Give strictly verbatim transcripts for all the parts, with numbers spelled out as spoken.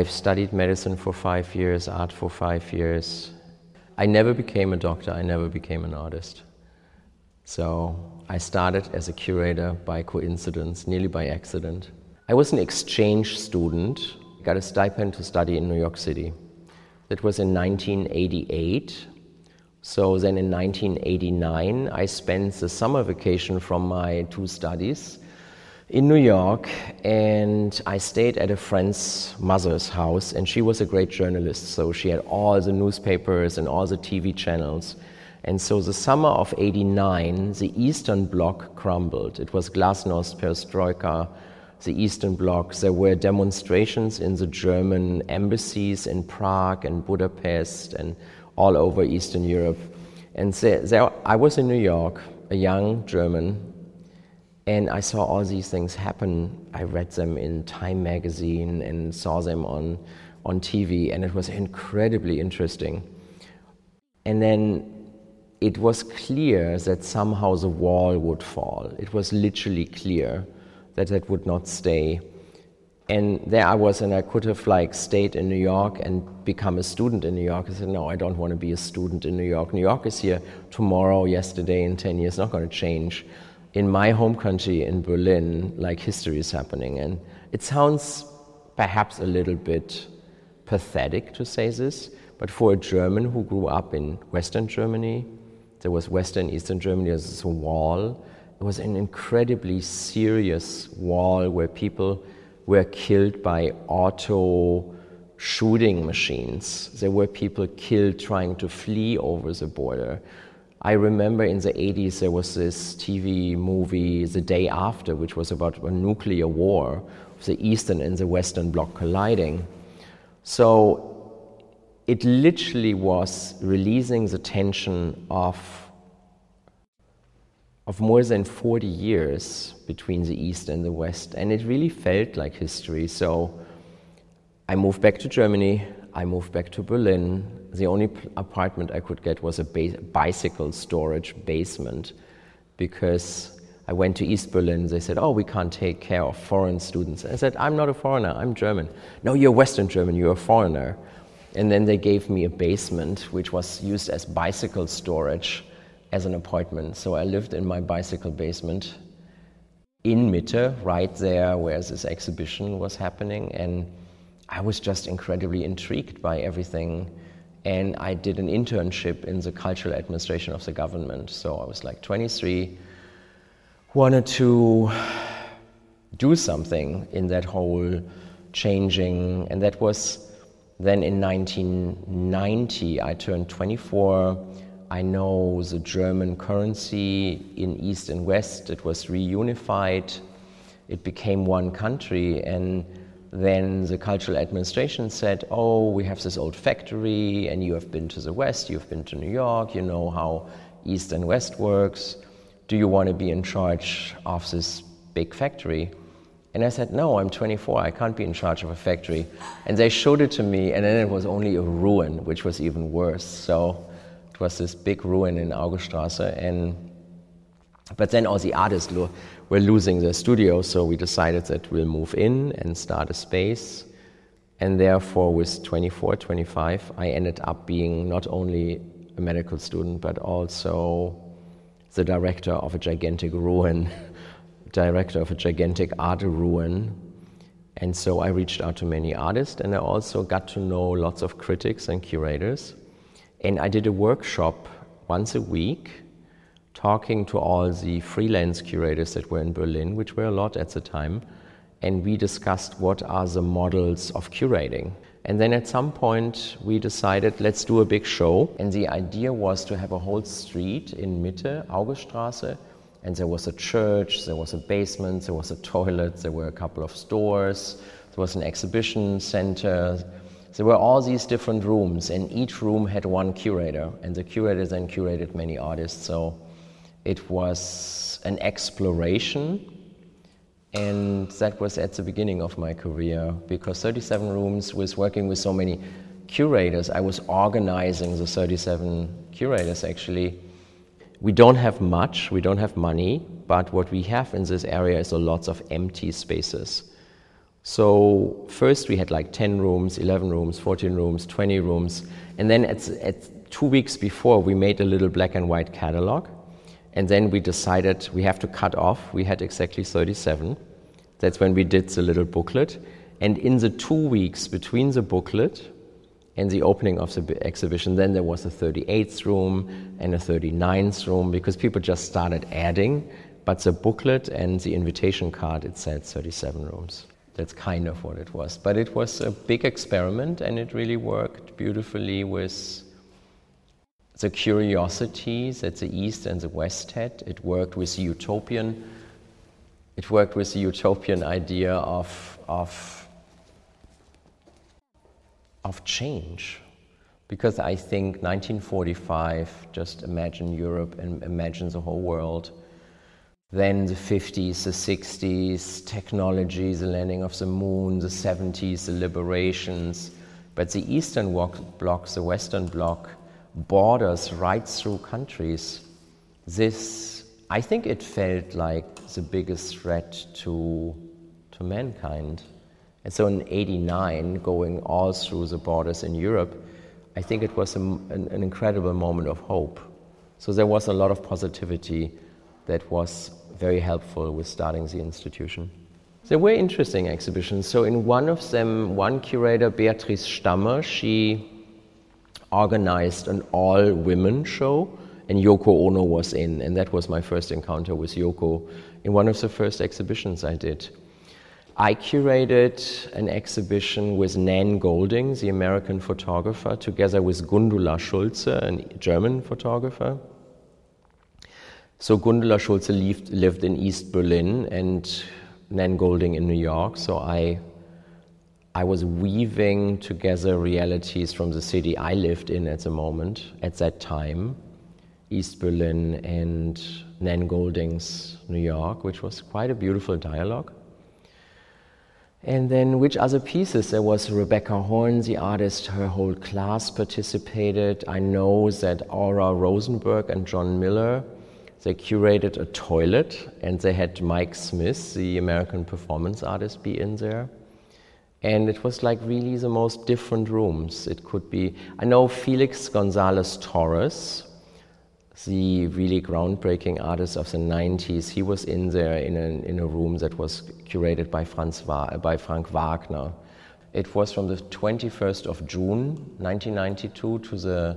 I've studied medicine for five years, art for five years. I never became a doctor, I never became an artist. So I started as a curator by coincidence, nearly by accident. I was an exchange student, got a stipend to study in New York City. That was in nineteen eighty-eight. So then in nineteen eighty-nine, I spent the summer vacation from my two studies in New York, and I stayed at a friend's mother's house, and she was a great journalist, so she had all the newspapers and all the T V channels. And so the summer of eighty-nine, the Eastern Bloc crumbled. It was Glasnost, Perestroika, the Eastern Bloc. There were demonstrations in the German embassies in Prague and Budapest and all over Eastern Europe. And there, there I was in New York, a young German, and I saw all these things happen. I read them in Time magazine and saw them on, on T V, and it was incredibly interesting. And then it was clear that somehow the wall would fall. It was literally clear that that would not stay. And there I was, and I could have like stayed in New York and become a student in New York. I said, no, I don't want to be a student in New York. New York is here tomorrow, yesterday, in ten years, not going to change. In my home country, in Berlin, like history is happening. And it sounds perhaps a little bit pathetic to say this, but for a German who grew up in Western Germany, there was Western, Eastern Germany, there was a wall. It was an incredibly serious wall where people were killed by auto shooting machines. There were people killed trying to flee over the border. I remember in the eighties there was this T V movie, The Day After, which was about a nuclear war, the Eastern and the Western Bloc colliding. So it literally was releasing the tension of, of more than forty years between the East and the West, and it really felt like history. So I moved back to Germany, I moved back to Berlin. The only apartment I could get was a ba- bicycle storage basement, because I went to East Berlin. They said, oh, we can't take care of foreign students. I said, I'm not a foreigner, I'm German. No, you're Western German, you're a foreigner. And then they gave me a basement, which was used as bicycle storage as an apartment. So I lived in my bicycle basement in Mitte, right there where this exhibition was happening. And I was just incredibly intrigued by everything. And I did an internship in the cultural administration of the government. So I was like twenty-three, wanted to do something in that whole changing. And that was then in nineteen ninety, I turned twenty-four. I know the German currency in East and West, it was reunified. It became one country. And then the cultural administration said, oh, we have this old factory, and you have been to the West, you've been to New York, you know how East and West works. Do you want to be in charge of this big factory? And I said, no, I'm twenty-four, I can't be in charge of a factory. And they showed it to me, and then it was only a ruin, which was even worse. So it was this big ruin in Auguststraße, and but then all the artists lo- were losing their studios, so we decided that we'll move in and start a space. And therefore, with twenty-four, twenty-five, I ended up being not only a medical student, but also the director of a gigantic ruin, director of a gigantic art ruin. And so I reached out to many artists, and I also got to know lots of critics and curators. And I did a workshop once a week, talking to all the freelance curators that were in Berlin, which were a lot at the time, and we discussed what are the models of curating. And then at some point we decided, let's do a big show. And the idea was to have a whole street in Mitte, Auguststraße, and there was a church, there was a basement, there was a toilet, there were a couple of stores, there was an exhibition center. There were all these different rooms, and each room had one curator, and the curator then curated many artists. So it was an exploration, and that was at the beginning of my career, because thirty-seven Rooms was working with so many curators. I was organizing the thirty-seven curators, actually. We don't have much, we don't have money, but what we have in this area is a lot of empty spaces. So first we had like ten rooms, eleven rooms, fourteen rooms, twenty rooms, and then at, at two weeks before we made a little black and white catalog, and then we decided we have to cut off. We had exactly thirty-seven. That's when we did the little booklet, and in the two weeks between the booklet and the opening of the exhibition, then there was a thirty-eighth room and a thirty-ninth room, because people just started adding, but the booklet and the invitation card, it said thirty-seven rooms. That's kind of what it was. But it was a big experiment, and it really worked beautifully with the curiosities that the East and the West had. It worked with the utopian, it worked with the utopian idea of, of of change, because I think nineteen forty-five, just imagine Europe and imagine the whole world, then the fifties, the sixties, technology, the landing of the moon, the seventies, the liberations, but the Eastern Bloc, the Western Bloc, borders right through countries. This, I think it felt like the biggest threat to, to mankind. And so in eighty-nine, going all through the borders in Europe, I think it was a, an, an incredible moment of hope. So there was a lot of positivity that was very helpful with starting the institution. There were interesting exhibitions. So in one of them, one curator, Beatrice Stammer, she organized an all-women show, and Yoko Ono was in, and that was my first encounter with Yoko in one of the first exhibitions I did. I curated an exhibition with Nan Goldin, the American photographer, together with Gundula Schulze, a German photographer. So Gundula Schulze lived, lived in East Berlin and Nan Goldin in New York, so I, I was weaving together realities from the city I lived in at the moment, at that time, East Berlin and Nan Goldin's New York, which was quite a beautiful dialogue. And then which other pieces? There was Rebecca Horn, the artist, her whole class participated. I know that Aura Rosenberg and John Miller, they curated a toilet, and they had Mike Smith, the American performance artist, be in there. And it was like really the most different rooms. It could be, I know Felix Gonzalez-Torres, the really groundbreaking artist of the nineties, he was in there in a, in a room that was curated by, Franz Va by Frank Wagner. It was from the twenty-first of June nineteen ninety-two to the,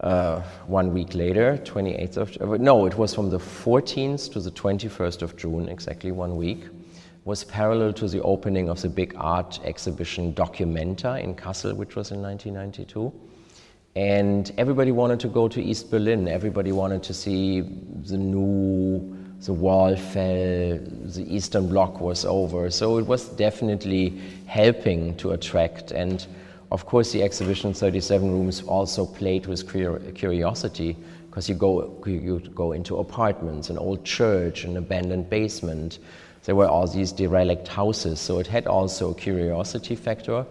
uh, one week later, twenty-eighth of, no, it was from the fourteenth to the twenty-first of June, exactly one week, was parallel to the opening of the big art exhibition Documenta in Kassel, which was in nineteen ninety-two. And everybody wanted to go to East Berlin. Everybody wanted to see the new, the wall fell, the Eastern Bloc was over. So it was definitely helping to attract. And of course, the exhibition thirty-seven rooms also played with curiosity, because you go, you go into apartments, an old church, an abandoned basement. There were all these derelict houses. So it had also a curiosity factor.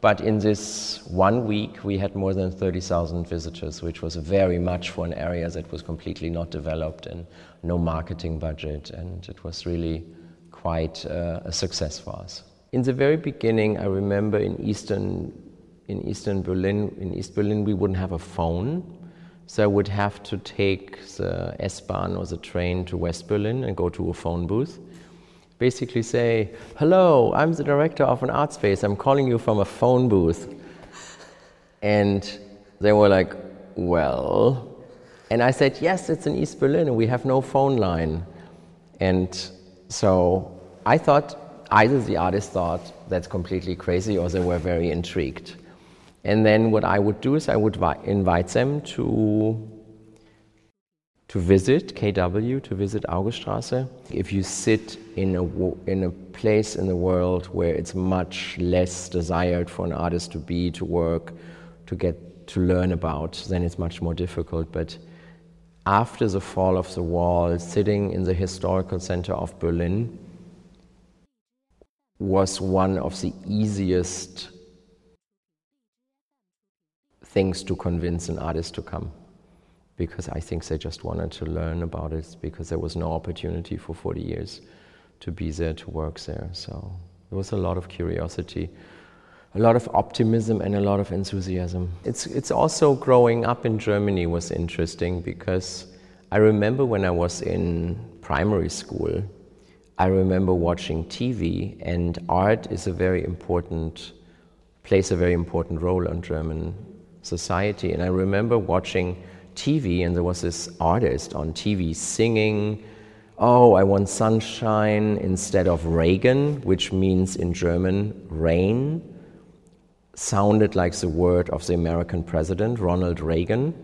But in this one week, we had more than thirty thousand visitors, which was very much for an area that was completely not developed and no marketing budget. And it was really quite uh, a success for us. In the very beginning, I remember in Eastern, in Eastern Berlin, in East Berlin, we wouldn't have a phone. So I would have to take the S-Bahn or the train to West Berlin and go to a phone booth. Basically say, hello, I'm the director of an art space, I'm calling you from a phone booth. And they were like, well, and I said, yes, it's in East Berlin and we have no phone line. And so I thought, either the artist thought that's completely crazy or they were very intrigued. And then what I would do is I would invite them to to visit K W, to visit Auguststraße. If you sit in a, in a place in the world where it's much less desired for an artist to be, to work, to get, to learn about, then it's much more difficult. But after the fall of the wall, sitting in the historical center of Berlin was one of the easiest things to convince an artist to come, because I think they just wanted to learn about it, because there was no opportunity for forty years to be there, to work there. So There was a lot of curiosity, a lot of optimism and a lot of enthusiasm. It's, it's also growing up in Germany was interesting because I remember when I was in primary school, I remember watching T V, and art is a very important, plays a very important role in German society. And I remember watching T V, and there was this artist on T V singing, "Oh, I want sunshine instead of Regen," which means in German, rain, sounded like the word of the American president, Ronald Reagan.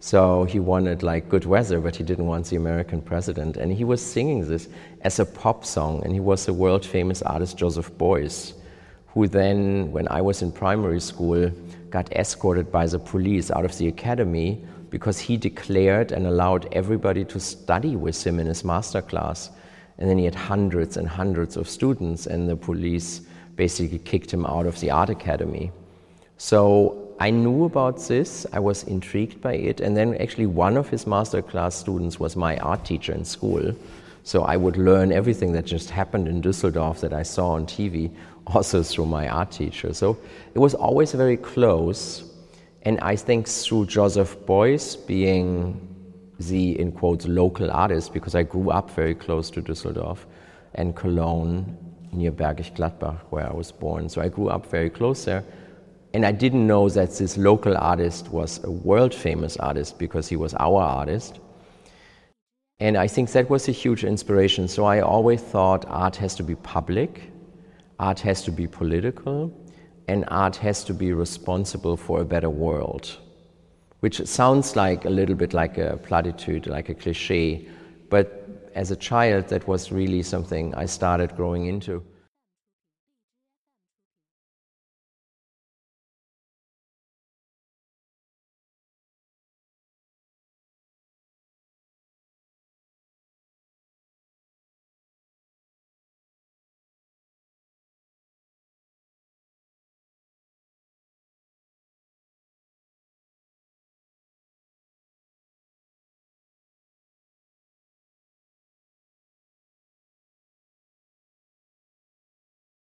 So he wanted like good weather, but he didn't want the American president. And he was singing this as a pop song, and he was the world famous artist Joseph Beuys, who then, when I was in primary school, got escorted by the police out of the academy because he declared and allowed everybody to study with him in his master class. And then he had hundreds and hundreds of students, and the police basically kicked him out of the art academy. So I knew about this, I was intrigued by it, and then actually one of his master class students was my art teacher in school. So I would learn everything that just happened in Düsseldorf that I saw on T V, also through my art teacher. So it was always very close. And I think through Joseph Beuys being the, in quotes, local artist, because I grew up very close to Düsseldorf and Cologne near Bergisch Gladbach, where I was born. So I grew up very close there. And I didn't know that this local artist was a world-famous artist because he was our artist. And I think that was a huge inspiration. So I always thought art has to be public, art has to be political, and art has to be responsible for a better world, which sounds like a little bit like a platitude, like a cliche, but as a child that was really something I started growing into.